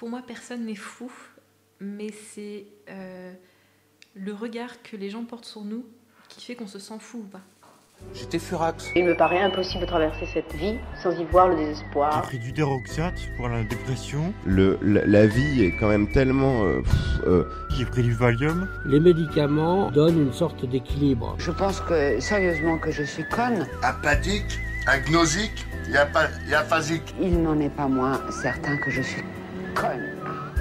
Pour moi, personne n'est fou, mais c'est le regard que les gens portent sur nous qui fait qu'on se sent fou ou pas. J'étais furax. Il me paraît impossible de traverser cette vie sans y voir le désespoir. J'ai pris du Deroxate pour la dépression. La vie est quand même tellement... J'ai pris du Valium. Les médicaments donnent une sorte d'équilibre. Je pense que, sérieusement, que je suis conne. Apathique, agnosique, aphasique. Il n'en est pas moins certain que je suis conne.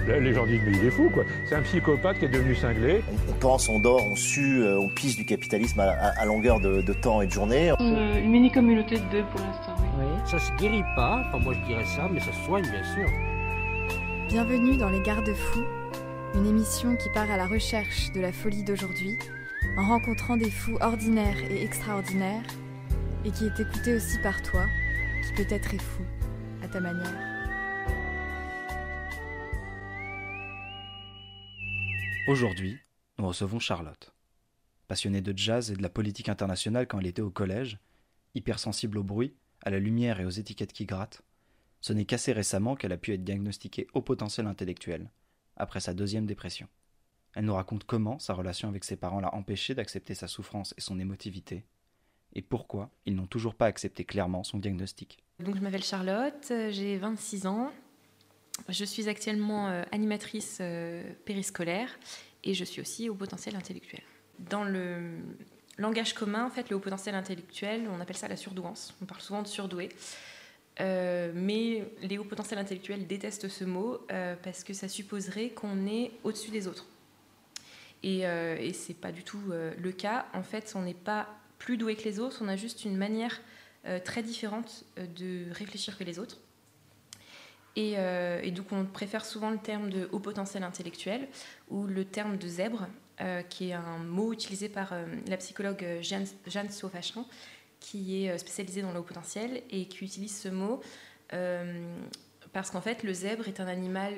Les gens disent mais il est fou quoi, c'est un psychopathe qui est devenu cinglé. On pense, on dort, on sue, on pisse du capitalisme à longueur de temps et de journée. Une mini communauté de deux pour l'instant. Oui. Ça se guérit pas, enfin moi je dirais ça, mais ça se soigne bien sûr. Bienvenue dans les Garde-Fous, une émission qui part à la recherche de la folie d'aujourd'hui, en rencontrant des fous ordinaires et extraordinaires, et qui est écoutée aussi par toi, qui peut-être est fou, à ta manière. Aujourd'hui, nous recevons Charlotte. Passionnée de jazz et de la politique internationale quand elle était au collège, hypersensible au bruit, à la lumière et aux étiquettes qui grattent, ce n'est qu'assez récemment qu'elle a pu être diagnostiquée haut potentiel intellectuel, après sa deuxième dépression. Elle nous raconte comment sa relation avec ses parents l'a empêchée d'accepter sa souffrance et son émotivité, et pourquoi ils n'ont toujours pas accepté clairement son diagnostic. Donc je m'appelle Charlotte, j'ai 26 ans. Je suis actuellement animatrice périscolaire et je suis aussi haut potentiel intellectuel. Dans le langage commun, en fait, le haut potentiel intellectuel, on appelle ça la surdouance. On parle souvent de surdoué. Mais les hauts potentiels intellectuels détestent ce mot parce que ça supposerait qu'on est au-dessus des autres. Et ce n'est pas du tout le cas. En fait, on n'est pas plus doué que les autres, on a juste une manière très différente de réfléchir que les autres. Et donc on préfère souvent le terme de haut potentiel intellectuel ou le terme de zèbre, qui est un mot utilisé par la psychologue Jeanne Sauvachon, qui est spécialisée dans le haut potentiel et qui utilise ce mot parce qu'en fait le zèbre est un animal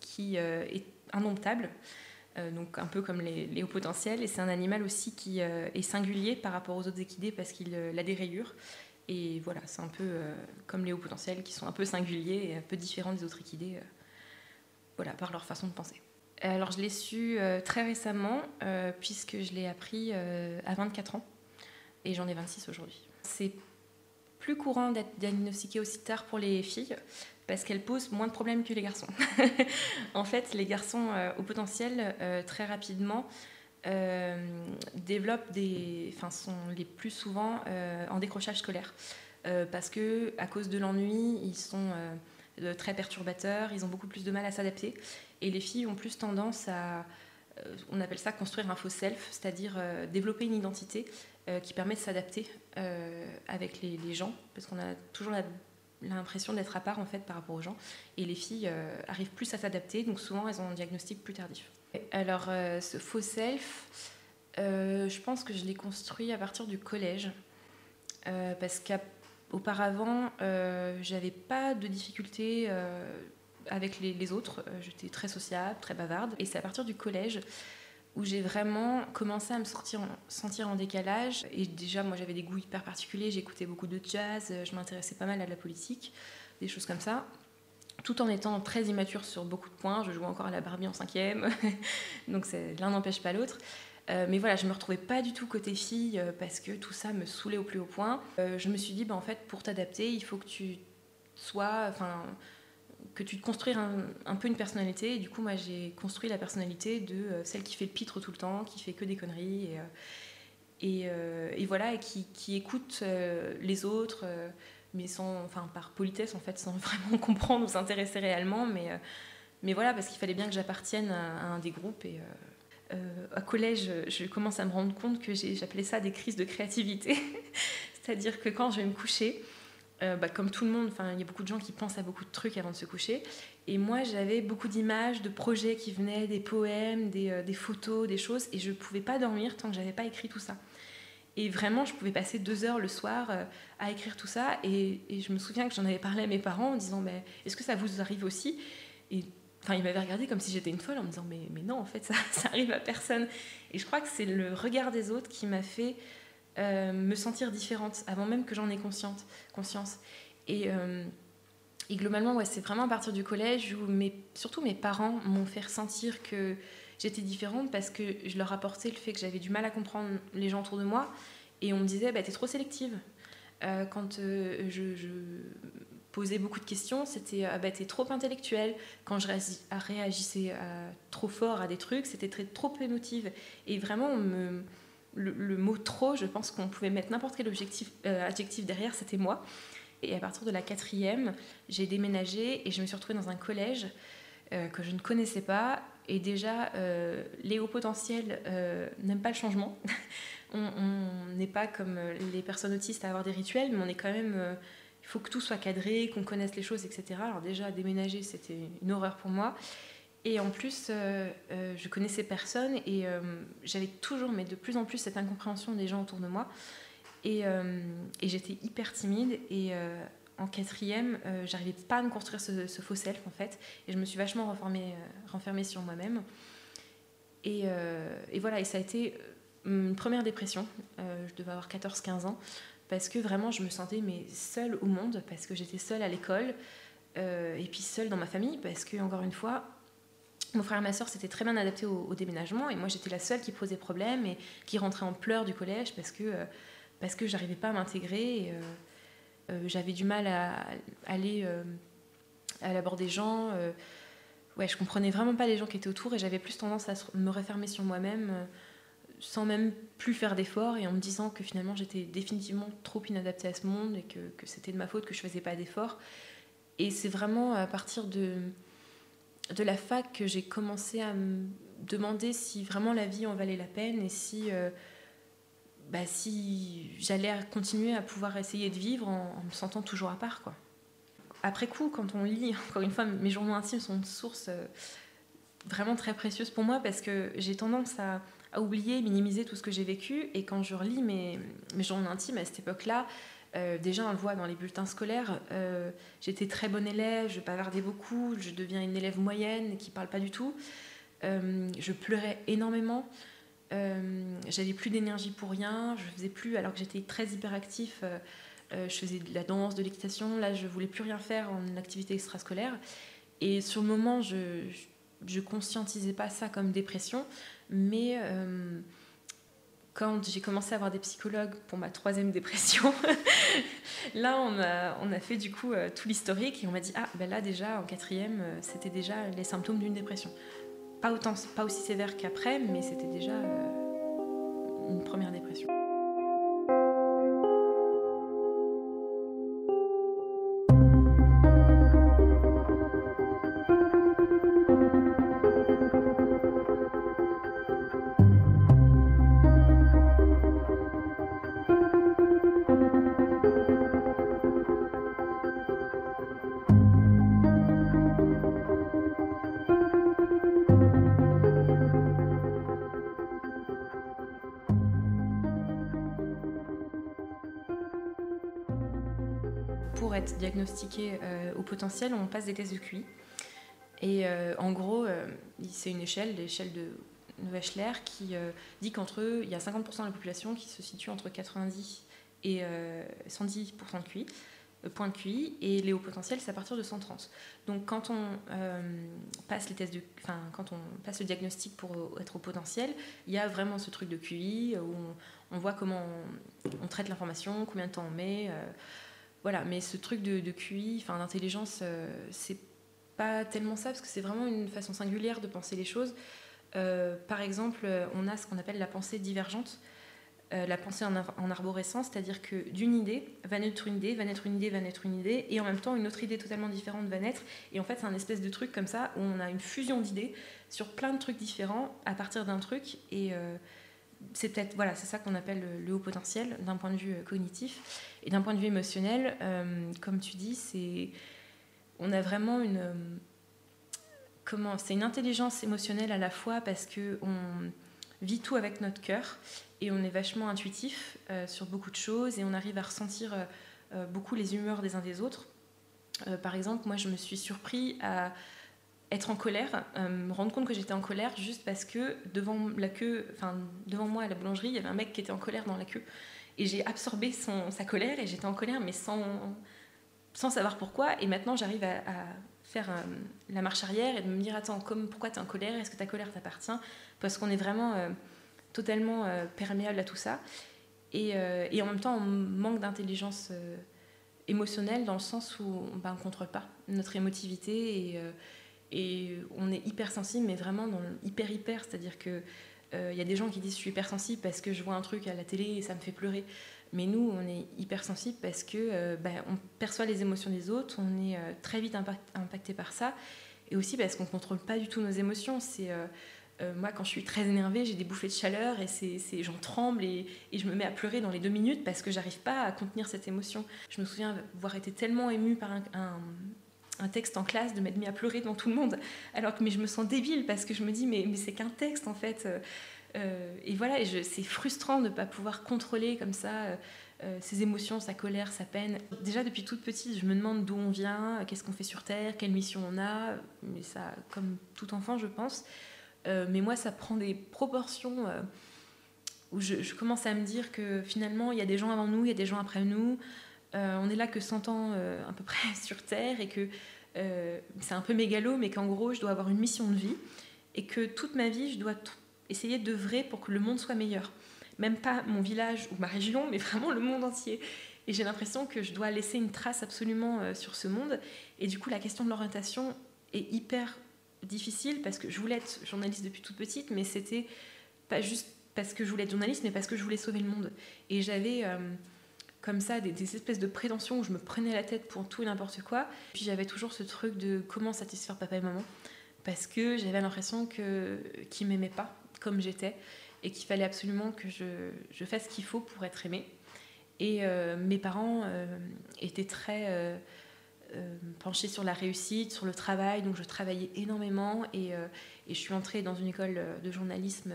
qui est indomptable, donc un peu comme les hauts potentiels, et c'est un animal aussi qui est singulier par rapport aux autres équidés parce qu'il a des rayures. Et voilà, c'est un peu comme les hauts potentiels qui sont un peu singuliers et un peu différents des autres équidés, voilà, par leur façon de penser. Alors je l'ai su très récemment, puisque je l'ai appris à 24 ans, et j'en ai 26 aujourd'hui. C'est plus courant d'être diagnostiquée aussi tard pour les filles, parce qu'elles posent moins de problèmes que les garçons. En fait, les garçons hauts potentiels, très rapidement, sont les plus souvent en décrochage scolaire parce que à cause de l'ennui ils sont très perturbateurs, ils ont beaucoup plus de mal à s'adapter, et les filles ont plus tendance à on appelle ça construire un faux self, c'est-à-dire développer une identité qui permet de s'adapter avec les gens, parce qu'on a toujours l'impression d'être à part en fait par rapport aux gens, et les filles arrivent plus à s'adapter, donc souvent elles ont un diagnostic plus tardif. Alors ce faux self, je pense que je l'ai construit à partir du collège, parce qu'auparavant j'avais pas de difficultés avec les autres, j'étais très sociable, très bavarde, et c'est à partir du collège où j'ai vraiment commencé à me sentir en décalage. Et déjà, moi, j'avais des goûts hyper particuliers, j'écoutais beaucoup de jazz, je m'intéressais pas mal à la politique, des choses comme ça, tout en étant très immature sur beaucoup de points. Je jouais encore à la Barbie en 5e, donc l'un n'empêche pas l'autre. Mais voilà, je me retrouvais pas du tout côté fille, parce que tout ça me saoulait au plus haut point. Je me suis dit, en fait, pour t'adapter, il faut que tu sois... que tu te construis un peu une personnalité. Et du coup, moi, j'ai construit la personnalité de celle qui fait le pitre tout le temps, qui fait que des conneries, et voilà, et qui écoute les autres, mais sans, par politesse, en fait, sans vraiment comprendre ou s'intéresser réellement. Mais voilà, parce qu'il fallait bien que j'appartienne à un des groupes. Et à collège, je commence à me rendre compte que j'appelais ça des crises de créativité. C'est-à-dire que quand je vais me coucher... comme tout le monde, il y a beaucoup de gens qui pensent à beaucoup de trucs avant de se coucher, et moi j'avais beaucoup d'images, de projets qui venaient, des poèmes, des photos, des choses, et je pouvais pas dormir tant que j'avais pas écrit tout ça. Et vraiment, je pouvais passer 2 heures le soir à écrire tout ça, et je me souviens que j'en avais parlé à mes parents en disant mais est-ce que ça vous arrive aussi? Et ils m'avaient regardée comme si j'étais une folle en me disant mais non, en fait ça arrive à personne. Et je crois que c'est le regard des autres qui m'a fait me sentir différente avant même que j'en ai conscience. Et Et globalement, ouais, c'est vraiment à partir du collège où surtout mes parents m'ont fait ressentir que j'étais différente, parce que je leur apportais le fait que j'avais du mal à comprendre les gens autour de moi, et on me disait bah, t'es trop sélective. Quand je posais beaucoup de questions, c'était bah, t'es trop intellectuelle. Quand je réagissais trop fort à des trucs, c'était trop émotive. Et vraiment, le mot trop, je pense qu'on pouvait mettre n'importe quel adjectif derrière, c'était moi. Et à partir de la 4e, j'ai déménagé et je me suis retrouvée dans un collège que je ne connaissais pas. Et déjà, les hauts potentiels n'aiment pas le changement. On n'est pas comme les personnes autistes à avoir des rituels, mais on est quand même... il faut que tout soit cadré, qu'on connaisse les choses, etc. Alors déjà, déménager, c'était une horreur pour moi. Et en plus, je connaissais personne et j'avais toujours, mais de plus en plus, cette incompréhension des gens autour de moi. Et j'étais hyper timide et en 4e, j'arrivais pas à me construire ce faux self en fait, et je me suis vachement renfermée sur moi-même. Et voilà, et ça a été une première dépression, je devais avoir 14-15 ans, parce que vraiment je me sentais mais seule au monde, parce que j'étais seule à l'école, et puis seule dans ma famille, parce que encore une fois, mon frère et ma soeur s'étaient très bien adaptés au déménagement, et moi j'étais la seule qui posait problème et qui rentrait en pleurs du collège parce que j'arrivais pas à m'intégrer. J'avais du mal à aller à l'abord des gens. Ouais, je comprenais vraiment pas les gens qui étaient autour et j'avais plus tendance à me refermer sur moi-même sans même plus faire d'efforts, et en me disant que finalement j'étais définitivement trop inadaptée à ce monde et que c'était de ma faute que je faisais pas d'efforts. Et c'est vraiment à partir de la fac que j'ai commencé à me demander si vraiment la vie en valait la peine et si j'allais continuer à pouvoir essayer de vivre en me sentant toujours à part, quoi. Après coup, quand on lit, encore une fois, mes journaux intimes sont une source vraiment très précieuse pour moi, parce que j'ai tendance à oublier, minimiser tout ce que j'ai vécu. Et quand je relis mes journaux intimes à cette époque-là, déjà on le voit dans les bulletins scolaires, j'étais très bonne élève, je bavardais beaucoup, je deviens une élève moyenne qui parle pas du tout, je pleurais énormément. J'avais plus d'énergie pour rien, je faisais plus, alors que j'étais très hyperactif, je faisais de la danse, de l'équitation, là je voulais plus rien faire en activité extrascolaire. Et sur le moment je conscientisais pas ça comme dépression, mais quand j'ai commencé à avoir des psychologues pour ma 3e dépression là on a fait du coup tout l'historique et on m'a dit ah ben là déjà en 4e c'était déjà les symptômes d'une dépression. Pas aussi sévère qu'après, mais c'était déjà une première dépression. Diagnostiqué au potentiel, on passe des tests de QI. Et en gros, c'est une échelle, l'échelle de Wechsler, qui dit qu'entre eux, il y a 50% de la population qui se situe entre 90 et 110% de QI, points de QI, et les hauts potentiels, c'est à partir de 130. Donc quand on passe les tests quand on passe le diagnostic pour être au potentiel, il y a vraiment ce truc de QI où on voit comment on traite l'information, combien de temps on met. Voilà, mais ce truc de QI, enfin d'intelligence, c'est pas tellement ça, parce que c'est vraiment une façon singulière de penser les choses. Par exemple, on a ce qu'on appelle la pensée divergente, la pensée en arborescence, c'est-à-dire que d'une idée va naître une idée, va naître une idée, va naître une idée, et en même temps une autre idée totalement différente va naître. Et en fait, c'est un espèce de truc comme ça où on a une fusion d'idées sur plein de trucs différents à partir d'un truc. Et c'est peut-être, voilà, c'est ça qu'on appelle le haut potentiel d'un point de vue cognitif. Et d'un point de vue émotionnel, comme tu dis, on a vraiment c'est une intelligence émotionnelle à la fois, parce qu'on vit tout avec notre cœur et on est vachement intuitif sur beaucoup de choses, et on arrive à ressentir beaucoup les humeurs des uns des autres. Par exemple, moi je me suis surpris à être en colère, me rendre compte que j'étais en colère juste parce que devant moi à la boulangerie, il y avait un mec qui était en colère dans la queue, et j'ai absorbé sa colère, et j'étais en colère mais sans sans savoir pourquoi. Et maintenant, j'arrive à faire la marche arrière et de me dire, attends, pourquoi tu es en colère? Est-ce que ta colère t'appartient? Parce qu'on est vraiment totalement perméable à tout ça. Et en même temps, on manque d'intelligence émotionnelle, dans le sens où on ne contrôle pas notre émotivité et on est hypersensible, mais vraiment dans l'hyper-hyper. C'est-à-dire qu'il y a des gens qui disent « je suis hypersensible parce que je vois un truc à la télé et ça me fait pleurer ». Mais nous, on est hypersensible parce qu'on perçoit les émotions des autres, on est très vite impacté par ça, et aussi parce qu'on ne contrôle pas du tout nos émotions. Moi, quand je suis très énervée, j'ai des bouffées de chaleur, et j'en tremble, et je me mets à pleurer dans les 2 minutes parce que je n'arrive pas à contenir cette émotion. Je me souviens avoir été tellement émue par un texte en classe, de m'être mis à pleurer devant tout le monde, mais je me sens débile parce que je me dis, mais c'est qu'un texte, en fait. Et voilà, c'est frustrant de ne pas pouvoir contrôler comme ça ses émotions, sa colère, sa peine. Déjà depuis toute petite, je me demande d'où on vient, qu'est-ce qu'on fait sur Terre, quelle mission on a, mais ça, comme tout enfant, je pense. Mais moi, ça prend des proportions où je commence à me dire que finalement, il y a des gens avant nous, il y a des gens après nous. On n'est là que 100 ans à peu près sur Terre, et que c'est un peu mégalo, mais qu'en gros, je dois avoir une mission de vie, et que toute ma vie, je dois essayer d'œuvrer pour que le monde soit meilleur. Même pas mon village ou ma région, mais vraiment le monde entier. Et j'ai l'impression que je dois laisser une trace absolument sur ce monde. Et du coup, la question de l'orientation est hyper difficile, parce que je voulais être journaliste depuis toute petite, mais c'était pas juste parce que je voulais être journaliste, mais parce que je voulais sauver le monde. Et j'avais comme ça des espèces de prétentions où je me prenais la tête pour tout et n'importe quoi. Puis j'avais toujours ce truc de comment satisfaire papa et maman, parce que j'avais l'impression qu'ils m'aimaient pas comme j'étais, et qu'il fallait absolument que je fasse ce qu'il faut pour être aimée. Et mes parents étaient très penchés sur la réussite, sur le travail, donc je travaillais énormément, et je suis entrée dans une école de journalisme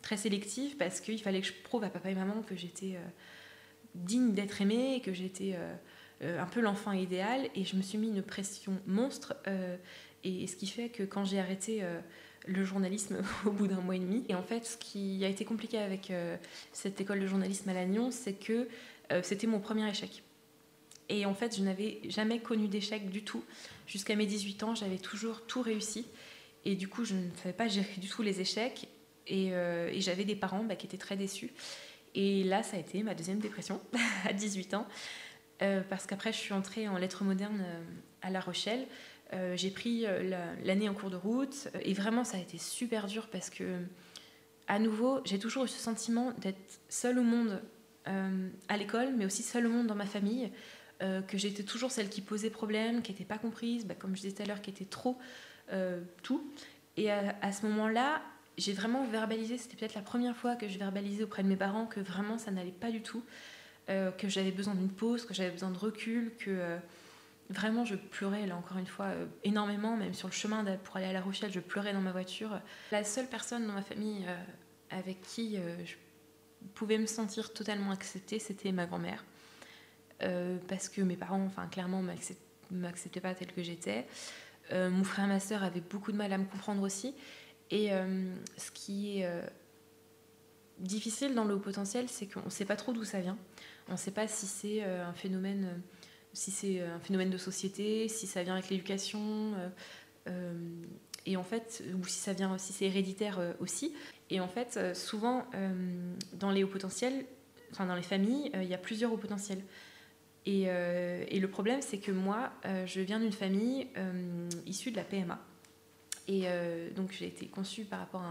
très sélective, parce qu'il fallait que je prouve à papa et maman que j'étais digne d'être aimée, que j'étais un peu l'enfant idéal, et je me suis mis une pression monstre, et ce qui fait que quand j'ai arrêté le journalisme au bout d'un mois et demi. Et en fait, ce qui a été compliqué avec cette école de journalisme à Lannion, c'est que c'était mon premier échec. Et en fait, je n'avais jamais connu d'échec du tout. Jusqu'à mes 18 ans, j'avais toujours tout réussi. Et du coup, je ne savais pas gérer du tout les échecs. Et j'avais des parents qui étaient très déçus. Et là, ça a été ma deuxième dépression à 18 ans. Parce qu'après, je suis entrée en lettres modernes à La Rochelle. J'ai pris l'année en cours de route, et vraiment ça a été super dur, parce que à nouveau j'ai toujours eu ce sentiment d'être seule au monde à l'école, mais aussi seule au monde dans ma famille, que j'étais toujours celle qui posait problème, qui n'était pas comprise, comme je disais tout à l'heure, qui était trop tout. Et à ce moment-là, j'ai vraiment verbalisé, c'était peut-être la première fois que je verbalisais auprès de mes parents que vraiment ça n'allait pas du tout, que j'avais besoin d'une pause, que j'avais besoin de recul, que... Vraiment, je pleurais, là, encore une fois, énormément. Même sur le chemin pour aller à La Rochelle, je pleurais dans ma voiture. La seule personne dans ma famille avec qui je pouvais me sentir totalement acceptée, c'était ma grand-mère. Parce que mes parents, clairement, ne m'acceptaient pas telle que j'étais. Mon frère et ma sœur avaient beaucoup de mal à me comprendre aussi. Et ce qui est difficile dans le haut potentiel, c'est qu'on ne sait pas trop d'où ça vient. On ne sait pas si c'est un phénomène... si c'est un phénomène de société, si ça vient avec l'éducation, et en fait, ou si ça vient, si c'est héréditaire aussi. Et en fait, souvent, dans les hauts potentiels, dans les familles, il y a plusieurs hauts potentiels. Et le problème, c'est que moi, je viens d'une famille issue de la PMA. Et donc, j'ai été conçue par rapport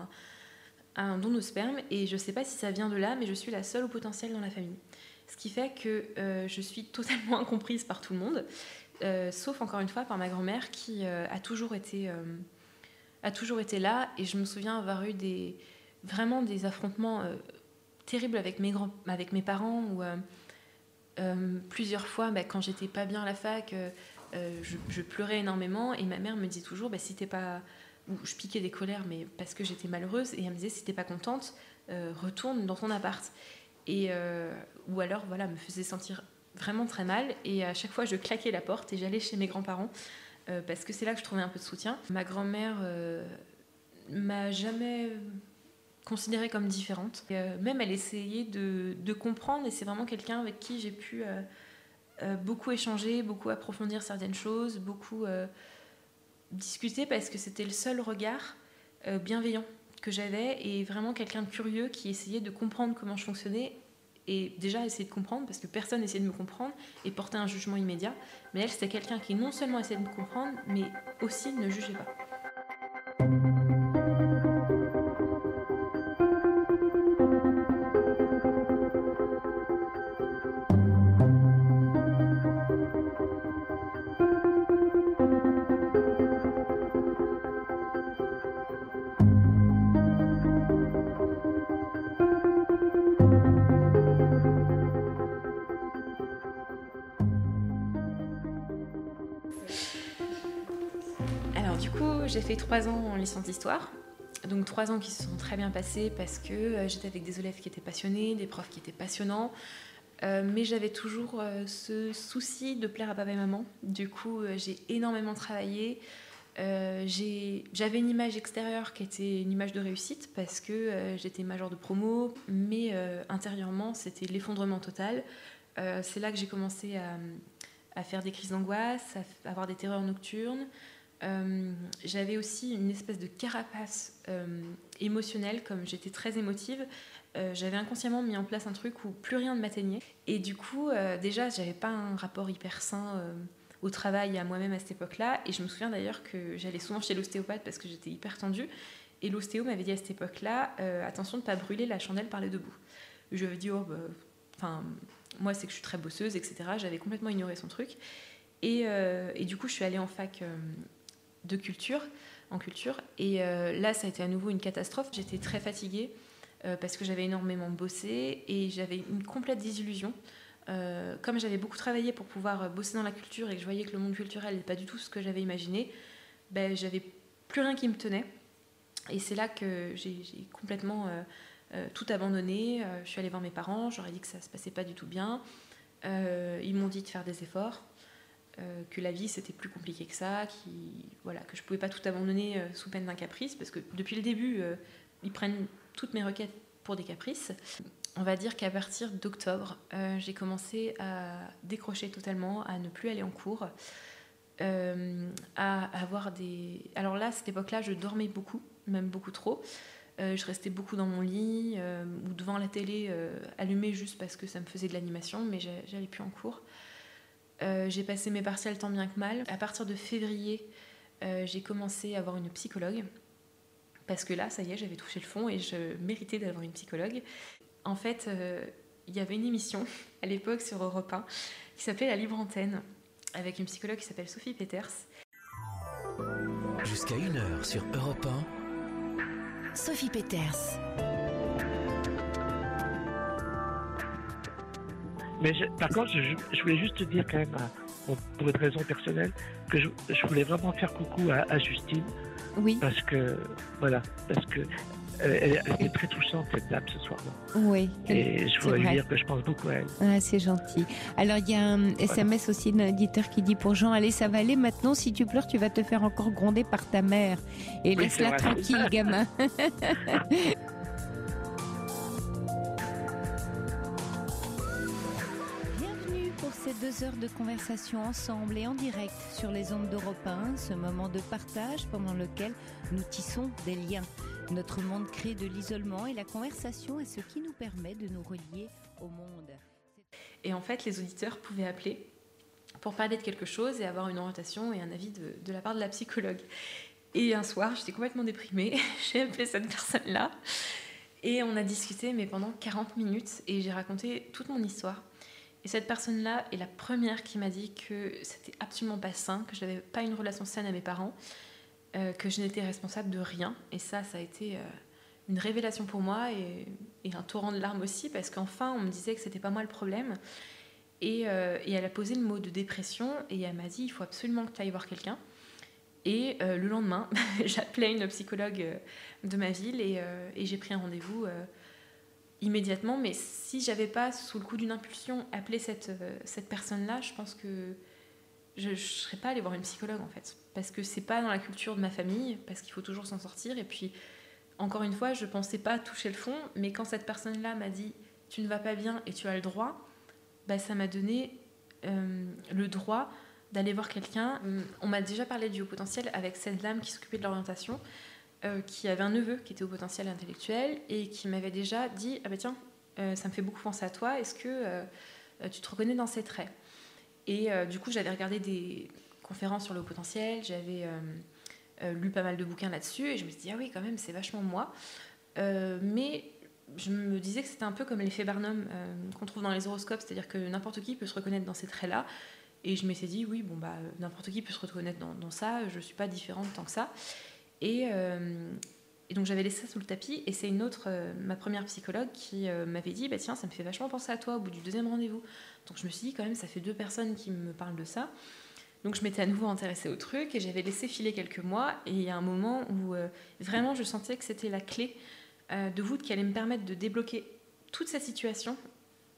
à un don de sperme, et je ne sais pas si ça vient de là, mais je suis la seule haut potentiel dans la famille. Ce qui fait que je suis totalement incomprise par tout le monde, sauf encore une fois par ma grand-mère qui a toujours été là. Et je me souviens avoir eu vraiment des affrontements terribles avec mes parents, où plusieurs fois, quand j'étais pas bien à la fac, je pleurais énormément. Et ma mère me disait toujours, si t'es pas... Ou je piquais des colères, mais parce que j'étais malheureuse. Et elle me disait, si t'es pas contente, retourne dans ton appart. Ou alors, voilà, me faisait sentir vraiment très mal. Et à chaque fois, je claquais la porte et j'allais chez mes grands-parents, parce que c'est là que je trouvais un peu de soutien. Ma grand-mère m'a jamais considérée comme différente. Même, elle essayait de comprendre, et c'est vraiment quelqu'un avec qui j'ai pu beaucoup échanger, beaucoup approfondir certaines choses, beaucoup discuter, parce que c'était le seul regard bienveillant que j'avais, et vraiment quelqu'un de curieux qui essayait de comprendre comment je fonctionnais, et déjà essayer de comprendre, parce que personne essayait de me comprendre et portait un jugement immédiat, mais elle, c'était quelqu'un qui non seulement essayait de me comprendre, mais aussi ne jugeait pas. J'ai fait 3 ans en licence d'histoire, donc 3 ans qui se sont très bien passés parce que j'étais avec des élèves qui étaient passionnés, des profs qui étaient passionnants, mais j'avais toujours ce souci de plaire à papa et maman. Du coup, j'ai énormément travaillé. J'avais une image extérieure qui était une image de réussite parce que j'étais majeure de promo, mais intérieurement, c'était l'effondrement total. C'est là que j'ai commencé à faire des crises d'angoisse, à avoir des terreurs nocturnes. J'avais aussi une espèce de carapace émotionnelle, comme j'étais très émotive, j'avais inconsciemment mis en place un truc où plus rien ne m'atteignait, et du coup déjà j'avais pas un rapport hyper sain au travail et à moi-même à cette époque-là. Et je me souviens d'ailleurs que j'allais souvent chez l'ostéopathe parce que j'étais hyper tendue, et l'ostéo m'avait dit à cette époque-là attention de pas brûler la chandelle par le dessous. Je lui avais dit moi c'est que je suis très bosseuse, etc. J'avais complètement ignoré son truc, et du coup je suis allée en fac en culture, et là ça a été à nouveau une catastrophe. J'étais très fatiguée parce que j'avais énormément bossé, et j'avais une complète désillusion, comme j'avais beaucoup travaillé pour pouvoir bosser dans la culture et que je voyais que le monde culturel n'est pas du tout ce que j'avais imaginé. J'avais plus rien qui me tenait, et c'est là que j'ai complètement tout abandonné. Je suis allée voir mes parents, j'aurais dit que ça se passait pas du tout bien, ils m'ont dit de faire des efforts, que la vie c'était plus compliqué que ça, que je pouvais pas tout abandonner sous peine d'un caprice, parce que depuis le début ils prennent toutes mes requêtes pour des caprices. On va dire qu'à partir d'octobre j'ai commencé à décrocher totalement, à ne plus aller en cours, à avoir des... Alors là, à cette époque-là, je dormais beaucoup, même beaucoup trop, je restais beaucoup dans mon lit ou devant la télé allumée, juste parce que ça me faisait de l'animation, mais j'allais plus en cours. J'ai passé mes partiels tant bien que mal. À partir de février, j'ai commencé à voir une psychologue, parce que là, ça y est, j'avais touché le fond et je méritais d'avoir une psychologue. En fait, il y avait une émission à l'époque sur Europe 1 qui s'appelait La Libre Antenne, avec une psychologue qui s'appelle Sophie Peters. Jusqu'à 1h sur Europe 1, Sophie Peters. Mais par contre, je voulais juste te dire quand même, pour une raison personnelle, que je voulais vraiment faire coucou à Justine. Oui. Parce que, elle était très touchante, cette dame, ce soir-là. Oui. Et je voulais lui dire que je pense beaucoup à elle. Ah, c'est gentil. Alors, il y a un SMS aussi d'un auditeur qui dit pour Jean, allez, ça va aller maintenant, si tu pleures, tu vas te faire encore gronder par ta mère. Et oui, laisse-la tranquille, gamin. Ces 2 heures de conversation ensemble et en direct sur les ondes d'Europe 1, ce moment de partage pendant lequel nous tissons des liens. Notre monde crée de l'isolement, et la conversation est ce qui nous permet de nous relier au monde. Et en fait, les auditeurs pouvaient appeler pour parler de quelque chose et avoir une orientation et un avis de la part de la psychologue. Et un soir, j'étais complètement déprimée, j'ai appelé cette personne-là et on a discuté, mais pendant 40 minutes, et j'ai raconté toute mon histoire. Et cette personne-là est la première qui m'a dit que c'était absolument pas sain, que je n'avais pas une relation saine à mes parents, que je n'étais responsable de rien. Et ça a été une révélation pour moi, et un torrent de larmes aussi, parce qu'enfin, on me disait que c'était pas moi le problème. Et elle a posé le mot de dépression, et elle m'a dit, il faut absolument que tu ailles voir quelqu'un. Et le lendemain, j'appelais une psychologue de ma ville, et j'ai pris un rendez-vous... immédiatement, mais si j'avais pas, sous le coup d'une impulsion, appelé cette personne-là, je pense que je serais pas allée voir une psychologue, en fait, parce que c'est pas dans la culture de ma famille, parce qu'il faut toujours s'en sortir. Et puis, encore une fois, je pensais pas toucher le fond, mais quand cette personne-là m'a dit tu ne vas pas bien et tu as le droit, ça m'a donné le droit d'aller voir quelqu'un. On m'a déjà parlé du haut potentiel avec cette dame qui s'occupait de l'orientation, qui avait un neveu qui était haut potentiel intellectuel et qui m'avait déjà dit « Ah ben tiens, ça me fait beaucoup penser à toi, est-ce que tu te reconnais dans ces traits ?» Et du coup, j'avais regardé des conférences sur le haut potentiel, j'avais lu pas mal de bouquins là-dessus et je me suis dit « Ah oui, quand même, c'est vachement moi. » Mais je me disais que c'était un peu comme l'effet Barnum qu'on trouve dans les horoscopes, c'est-à-dire que n'importe qui peut se reconnaître dans ces traits-là. Et je m'étais dit, oui, bon, bah, n'importe qui peut se reconnaître dans ça, je ne suis pas différente tant que ça. Et donc j'avais laissé ça sous le tapis, et c'est une autre, ma première psychologue, qui m'avait dit, bah, tiens, ça me fait vachement penser à toi au bout du deuxième rendez-vous. Donc je me suis dit, quand même, ça fait deux personnes qui me parlent de ça. Donc je m'étais à nouveau intéressée au truc, et j'avais laissé filer quelques mois, et il y a un moment où vraiment je sentais que c'était la clé de voûte qui allait me permettre de débloquer toute cette situation.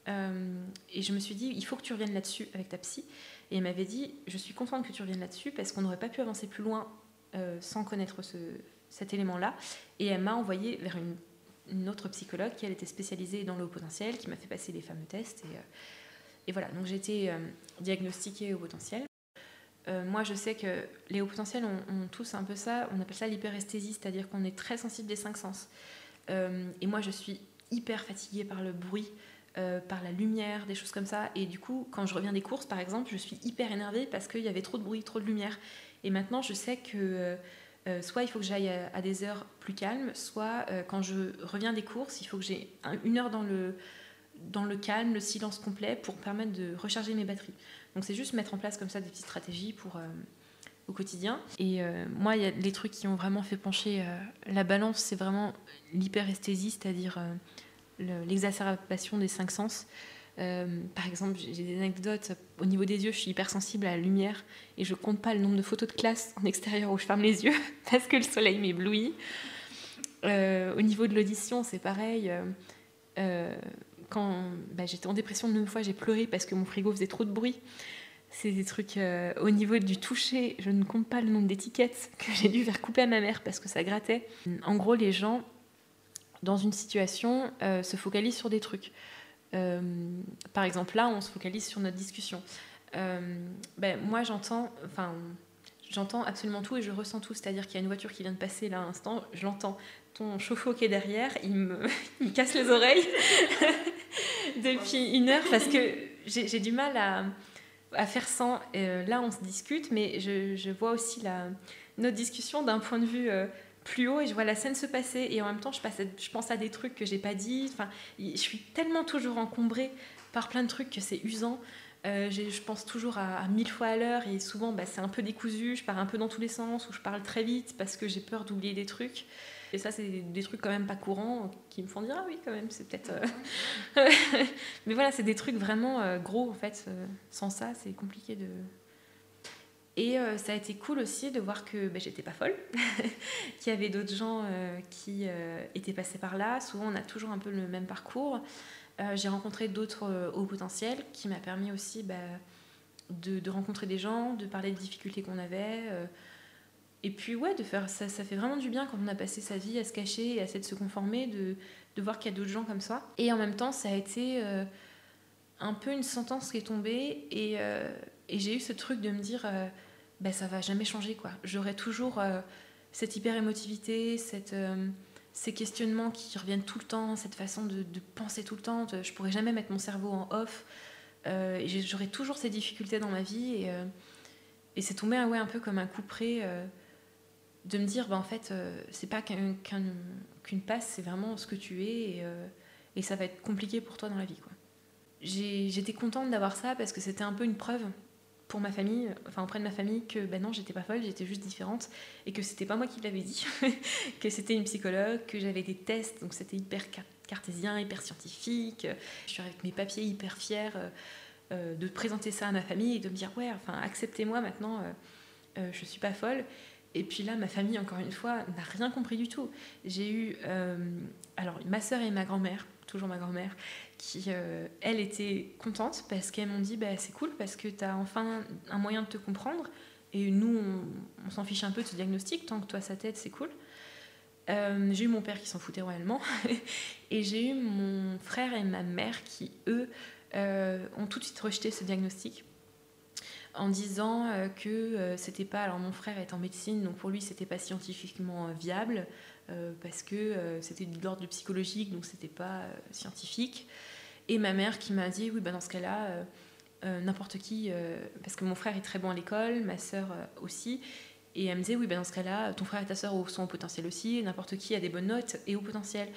Et je me suis dit, il faut que tu reviennes là-dessus avec ta psy. Et elle m'avait dit, je suis contente que tu reviennes là-dessus parce qu'on n'aurait pas pu avancer plus loin sans connaître cet élément-là. Et elle m'a envoyée vers une autre psychologue qui, elle, était spécialisée dans le haut potentiel, qui m'a fait passer les fameux tests. Et voilà, donc j'ai été diagnostiquée haut potentiel. Moi, je sais que les hauts potentiels ont tous un peu ça, on appelle ça l'hyperesthésie, c'est-à-dire qu'on est très sensible des cinq sens. Et moi, je suis hyper fatiguée par le bruit, par la lumière, des choses comme ça, et du coup quand je reviens des courses par exemple, je suis hyper énervée parce qu'il y avait trop de bruit, trop de lumière. Et maintenant je sais que soit il faut que j'aille à des heures plus calmes, soit quand je reviens des courses, il faut que j'ai une heure dans le calme, le silence complet pour permettre de recharger mes batteries. Donc c'est juste mettre en place comme ça des petites stratégies pour au quotidien. Et moi, il y a les trucs qui ont vraiment fait pencher la balance, c'est vraiment l'hyperesthésie, c'est-à-dire l'exacerbation des cinq sens. Par exemple, j'ai des anecdotes au niveau des yeux, je suis hypersensible à la lumière et je compte pas le nombre de photos de classe en extérieur où je ferme les yeux parce que le soleil m'éblouit. Au niveau de l'audition, c'est pareil. Quand j'étais en dépression de 9 fois, j'ai pleuré parce que mon frigo faisait trop de bruit. C'est des trucs au niveau du toucher, je ne compte pas le nombre d'étiquettes que j'ai dû faire couper à ma mère parce que ça grattait. En gros, les gens dans une situation, se focalise sur des trucs. Par exemple, là, on se focalise sur notre discussion. Moi, j'entends absolument tout et je ressens tout. C'est-à-dire qu'il y a une voiture qui vient de passer là à l'instant, je l'entends. Ton chauffe-eau qui est derrière, il me casse les oreilles depuis une heure parce que j'ai du mal à faire sans. Là, on se discute, mais je vois aussi notre discussion d'un point de vue... plus haut, et je vois la scène se passer, et en même temps je pense à des trucs que j'ai pas dit. Enfin, je suis tellement toujours encombrée par plein de trucs que c'est usant. Je pense toujours à 1000 fois à l'heure, et souvent c'est un peu décousu, je pars un peu dans tous les sens, ou je parle très vite parce que j'ai peur d'oublier des trucs. Et ça, c'est des trucs quand même pas courants qui me font dire ah oui, quand même, c'est peut-être mais voilà, c'est des trucs vraiment gros en fait. Sans ça, c'est compliqué de... Et ça a été cool aussi de voir que j'étais pas folle, qu'il y avait d'autres gens qui étaient passés par là. Souvent, on a toujours un peu le même parcours. J'ai rencontré d'autres hauts potentiels, qui m'a permis aussi de rencontrer des gens, de parler des difficultés qu'on avait. Et puis, ouais, de faire ça, ça fait vraiment du bien quand on a passé sa vie à se cacher et à essayer de se conformer, de voir qu'il y a d'autres gens comme ça. Et en même temps, ça a été un peu une sentence qui est tombée, et j'ai eu ce truc de me dire ça va jamais changer, quoi. J'aurai toujours cette hyper émotivité, ces questionnements qui reviennent tout le temps, cette façon de penser tout le temps. Je pourrai jamais mettre mon cerveau en off, j'aurai toujours ces difficultés dans ma vie, et c'est tombé un peu comme un coup près de me dire en fait c'est pas qu'une passe, c'est vraiment ce que tu es, et ça va être compliqué pour toi dans la vie, quoi. J'étais contente d'avoir ça parce que c'était un peu une preuve pour ma famille, enfin auprès de ma famille, que non, j'étais pas folle, j'étais juste différente, et que c'était pas moi qui l'avais dit, que c'était une psychologue, que j'avais des tests, donc c'était hyper cartésien, hyper scientifique. Je suis avec mes papiers hyper fière de présenter ça à ma famille et de me dire ouais, enfin acceptez-moi maintenant, je suis pas folle. Et puis là, ma famille, encore une fois, n'a rien compris du tout. J'ai eu alors ma sœur et ma grand-mère, toujours ma grand-mère, qui, elle, était contente parce qu'elles m'ont dit c'est cool parce que t'as enfin un moyen de te comprendre, et nous, on s'en fiche un peu de ce diagnostic, tant que toi, ça t'aide, c'est cool. J'ai eu mon père qui s'en foutait royalement, et j'ai eu mon frère et ma mère qui, eux, ont tout de suite rejeté ce diagnostic en disant que c'était pas... Alors mon frère est en médecine, donc pour lui c'était pas scientifiquement viable parce que c'était de l'ordre du psychologique, donc c'était pas scientifique. Et ma mère qui m'a dit oui ben dans ce cas-là n'importe qui, parce que mon frère est très bon à l'école, ma sœur aussi, et elle me disait oui ben dans ce cas-là ton frère et ta sœur sont au potentiel aussi, n'importe qui a des bonnes notes et au potentiel.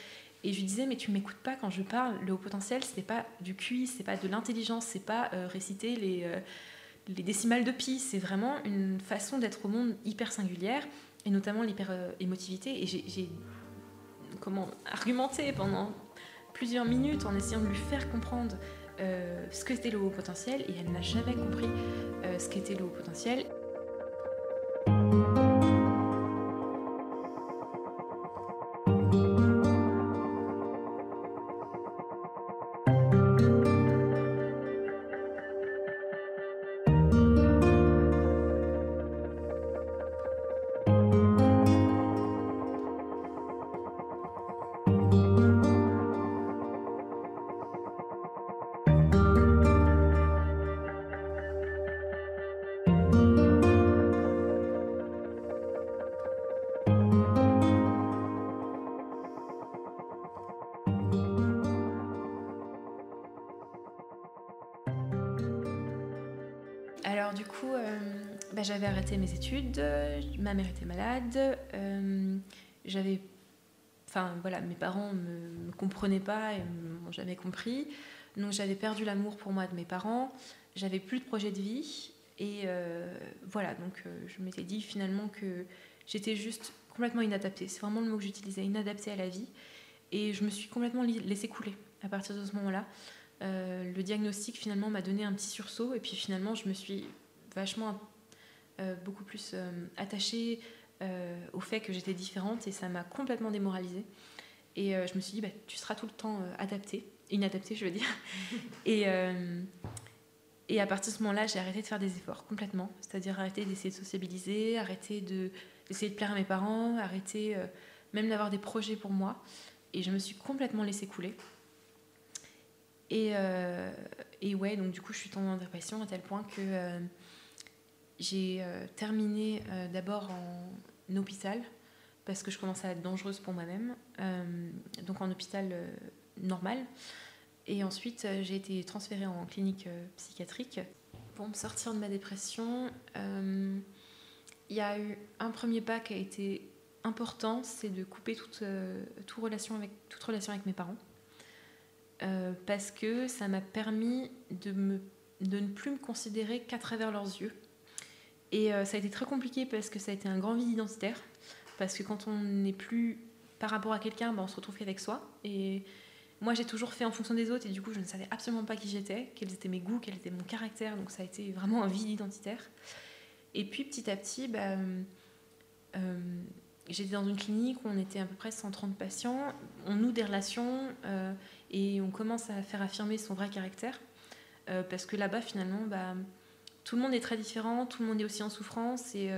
Et je lui disais mais tu m'écoutes pas quand je parle, le haut potentiel c'est pas du QI, c'est pas de l'intelligence, c'est pas réciter les décimales de pi, c'est vraiment une façon d'être au monde hyper singulière et notamment l'hyper émotivité. Et j'ai argumenté pendant plusieurs minutes en essayant de lui faire comprendre ce qu'était le haut potentiel, et elle n'a jamais compris ce qu'était le haut potentiel. J'avais arrêté mes études, ma mère était malade, mes parents me comprenaient pas et ne m'ont jamais compris, donc j'avais perdu l'amour pour moi de mes parents, j'avais plus de projet de vie, et je m'étais dit finalement que j'étais juste complètement inadaptée, c'est vraiment le mot que j'utilisais, inadaptée à la vie, et je me suis complètement laissée couler à partir de ce moment-là. Le diagnostic finalement m'a donné un petit sursaut, et puis finalement je me suis vachement beaucoup plus attachée au fait que j'étais différente, et ça m'a complètement démoralisée, et je me suis dit tu seras tout le temps inadaptée je veux dire. Et à partir de ce moment là j'ai arrêté de faire des efforts complètement, c'est-à-dire arrêter d'essayer de sociabiliser, arrêter d'essayer de plaire à mes parents, arrêter même d'avoir des projets pour moi, et je me suis complètement laissée couler. Et ouais, donc du coup je suis tombée en dépression à tel point que j'ai terminé d'abord en hôpital parce que je commençais à être dangereuse pour moi-même, donc en hôpital normal. Et ensuite, j'ai été transférée en clinique psychiatrique. Pour me sortir de ma dépression, il y a eu un premier pas qui a été important, c'est de couper toute relation avec mes parents, parce que ça m'a permis de ne plus me considérer qu'à travers leurs yeux. Et ça a été très compliqué parce que ça a été un grand vide identitaire, parce que quand on n'est plus par rapport à quelqu'un, on se retrouve qu'avec soi, et moi j'ai toujours fait en fonction des autres, et du coup je ne savais absolument pas qui j'étais, quels étaient mes goûts, quel était mon caractère, donc ça a été vraiment un vide identitaire. Et puis petit à petit j'étais dans une clinique où on était à peu près 130 patients, on noue des relations et on commence à faire affirmer son vrai caractère, parce que là-bas finalement tout le monde est très différent, tout le monde est aussi en souffrance, et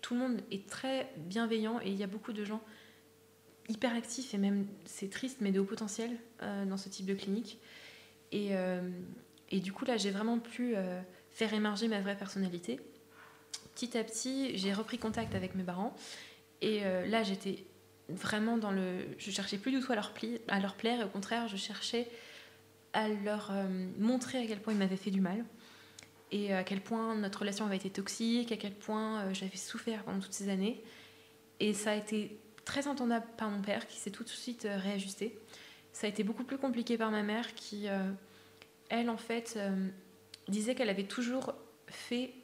tout le monde est très bienveillant, et il y a beaucoup de gens hyper actifs, et même, c'est triste, mais de haut potentiel dans ce type de clinique. Et du coup, là, j'ai vraiment pu faire émerger ma vraie personnalité. Petit à petit, j'ai repris contact avec mes parents, et là, j'étais vraiment je cherchais plus du tout à leur plaire, et au contraire, je cherchais à leur montrer à quel point ils m'avaient fait du mal, et à quel point notre relation avait été toxique, à quel point j'avais souffert pendant toutes ces années. Et ça a été très entendable par mon père, qui s'est tout de suite réajusté. Ça a été beaucoup plus compliqué par ma mère, qui, elle, en fait, disait qu'elle avait toujours fait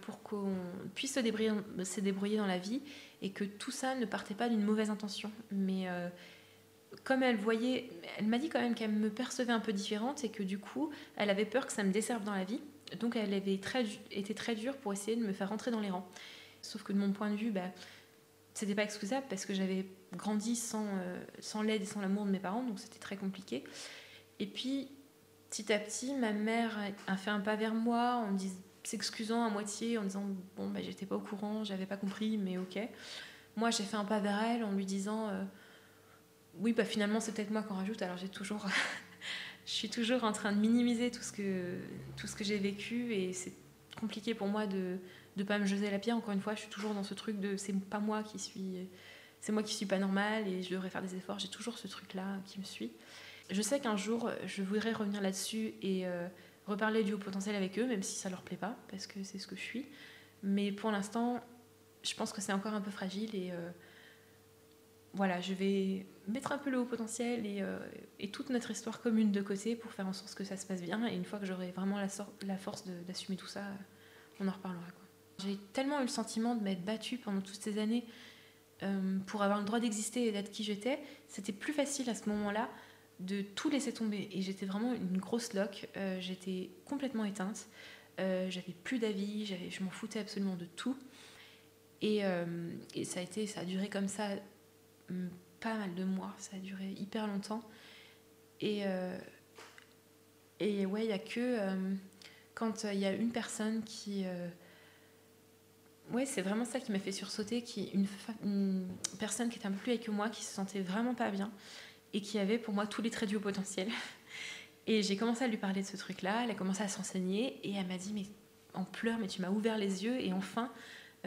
pour qu'on puisse se débrouiller dans la vie, et que tout ça ne partait pas d'une mauvaise intention. Mais comme elle voyait... Elle m'a dit quand même qu'elle me percevait un peu différente, et que du coup, elle avait peur que ça me desserve dans la vie. Donc elle avait été très dure pour essayer de me faire rentrer dans les rangs. Sauf que de mon point de vue, c'était pas excusable parce que j'avais grandi sans l'aide et sans l'amour de mes parents, donc c'était très compliqué. Et puis, petit à petit, ma mère a fait un pas vers moi en s'excusant à moitié, en disant « bon, j'étais pas au courant, j'avais pas compris, mais ok ». Moi, j'ai fait un pas vers elle en lui disant « oui, finalement, c'est peut-être moi qu'on rajoute, alors j'ai toujours... » Je suis toujours en train de minimiser tout ce que j'ai vécu, et c'est compliqué pour moi de ne pas me jeter la pierre. Encore une fois, je suis toujours dans ce truc de c'est pas moi qui suis, c'est moi qui suis pas normale et je devrais faire des efforts. J'ai toujours ce truc là qui me suit. Je sais qu'un jour je voudrais revenir là-dessus et reparler du haut potentiel avec eux, même si ça leur plaît pas, parce que c'est ce que je suis. Mais pour l'instant, je pense que c'est encore un peu fragile et voilà, je vais mettre un peu le haut potentiel et toute notre histoire commune de côté pour faire en sorte que ça se passe bien. Et une fois que j'aurai vraiment la force d'assumer tout ça, on en reparlera, quoi. J'ai tellement eu le sentiment de m'être battue pendant toutes ces années pour avoir le droit d'exister et d'être qui j'étais. C'était plus facile à ce moment-là de tout laisser tomber. Et j'étais vraiment une grosse loque. J'étais complètement éteinte. J'avais plus d'avis. Je m'en foutais absolument de tout. Et ça a duré comme ça pas mal de mois, ça a duré hyper longtemps. Et ouais, il n'y a que quand il y a une personne qui... ouais, c'est vraiment ça qui m'a fait sursauter, une personne qui était un peu plus vieille que moi, qui se sentait vraiment pas bien et qui avait pour moi tous les traits du haut potentiel. Et j'ai commencé à lui parler de ce truc-là, elle a commencé à s'enseigner et elle m'a dit, mais en pleurs, mais tu m'as ouvert les yeux et enfin,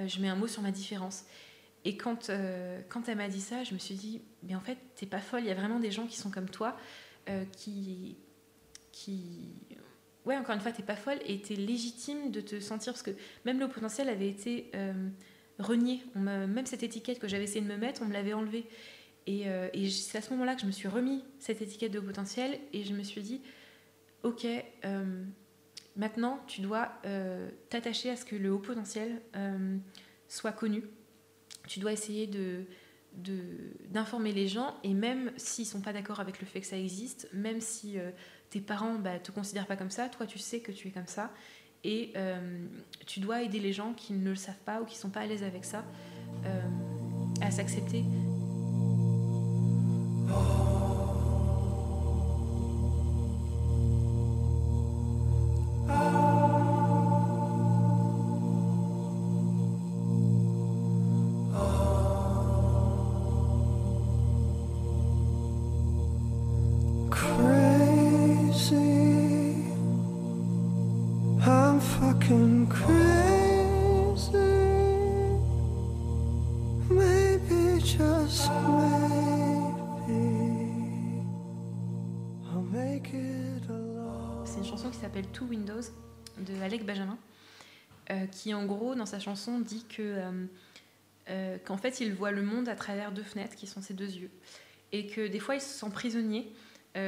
je mets un mot sur ma différence. Et quand elle m'a dit ça, je me suis dit, mais en fait, t'es pas folle, il y a vraiment des gens qui sont comme toi, Ouais, encore une fois, t'es pas folle et t'es légitime de te sentir, parce que même le potentiel avait été renié. Même cette étiquette que j'avais essayé de me mettre, on me l'avait enlevée. Et c'est à ce moment-là que je me suis remis cette étiquette de haut potentiel et je me suis dit, ok, maintenant, tu dois t'attacher à ce que le haut potentiel soit connu. Tu dois essayer d'informer les gens, et même s'ils ne sont pas d'accord avec le fait que ça existe, même si tes parents ne te considèrent pas comme ça, toi tu sais que tu es comme ça, et tu dois aider les gens qui ne le savent pas ou qui ne sont pas à l'aise avec ça à s'accepter. Two Windows de Alec Benjamin, qui en gros dans sa chanson dit que qu'en fait il voit le monde à travers deux fenêtres qui sont ses deux yeux, et que des fois il se sent prisonnier,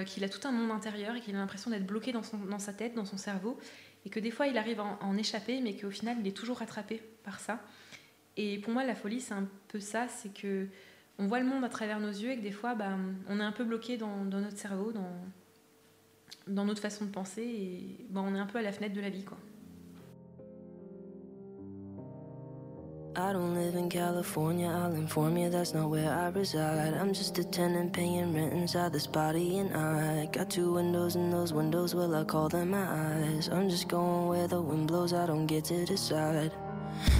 qu'il a tout un monde intérieur et qu'il a l'impression d'être bloqué dans sa tête, dans son cerveau, et que des fois il arrive à en échapper, mais qu'au final il est toujours rattrapé par ça. Et pour moi la folie c'est un peu ça, c'est que on voit le monde à travers nos yeux et que des fois bah, on est un peu bloqué dans notre cerveau, dans notre façon de penser, et bon, on est un peu à la fenêtre de la vie, quoi. I don't live in California, I'll inform you that's not where I reside. I'm just a tenant paying rent inside this body, and I got two windows, and those windows, well, I call them my eyes. I'm just going where the wind blows, I don't get to decide.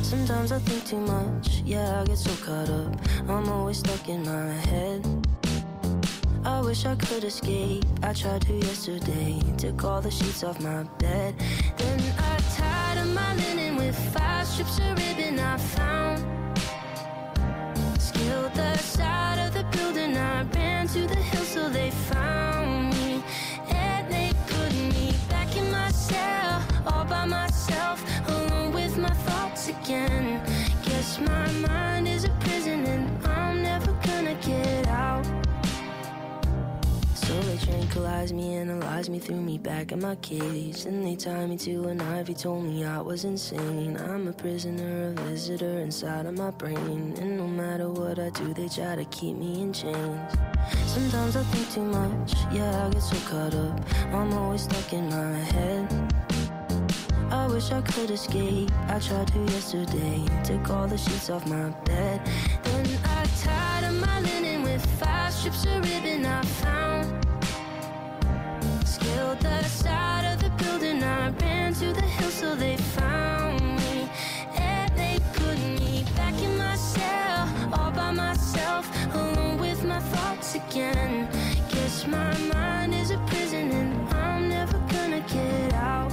Sometimes I think too much, yeah, I get so caught up. I'm always stuck in my head. I wish I could escape, I tried to yesterday. Took all the sheets off my bed. Then I tied up my linen with 5 strips of ribbon I found. Scaled the side of the building, I ran to the hill so they found me. And they put me back in my cell, all by myself, alone with my thoughts again. Guess my mind is a prison and I'm never gonna get out. So they tranquilize me, analyze me, threw me back in my cage. Then they tied me to an ivy, told me I was insane. I'm a prisoner, a visitor inside of my brain. And no matter what I do, they try to keep me in chains. Sometimes I think too much, yeah, I get so caught up. I'm always stuck in my head. I wish I could escape, I tried to yesterday. Took all the sheets off my bed. Then I tied up my linen with 5 strips of ribbon I found. Scaled the side of the building, I ran to the hill so they found me. And they put me back in my cell, all by myself, alone with my thoughts again. Guess my mind is a prison and I'm never gonna get out.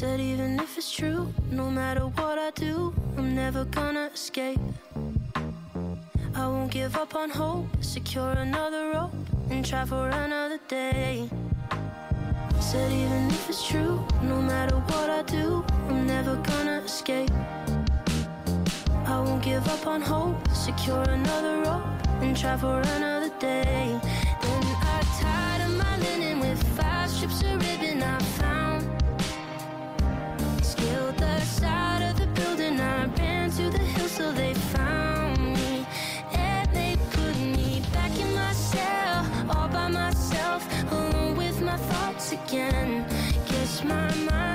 said even if it's true, no matter what I do, I'm never gonna escape. I won't give up on hope, secure another rope and try for another day. Said even if it's true, no matter what I do, I'm never gonna escape. I won't give up on hope, secure another rope and try for another day. Then I tied up my linen with 5 strips of ribbon I found. Scaled the side of the building, I ran to the hill till they found me. And they put me back in my cell, all by myself, alone with my thoughts again. Guess my mind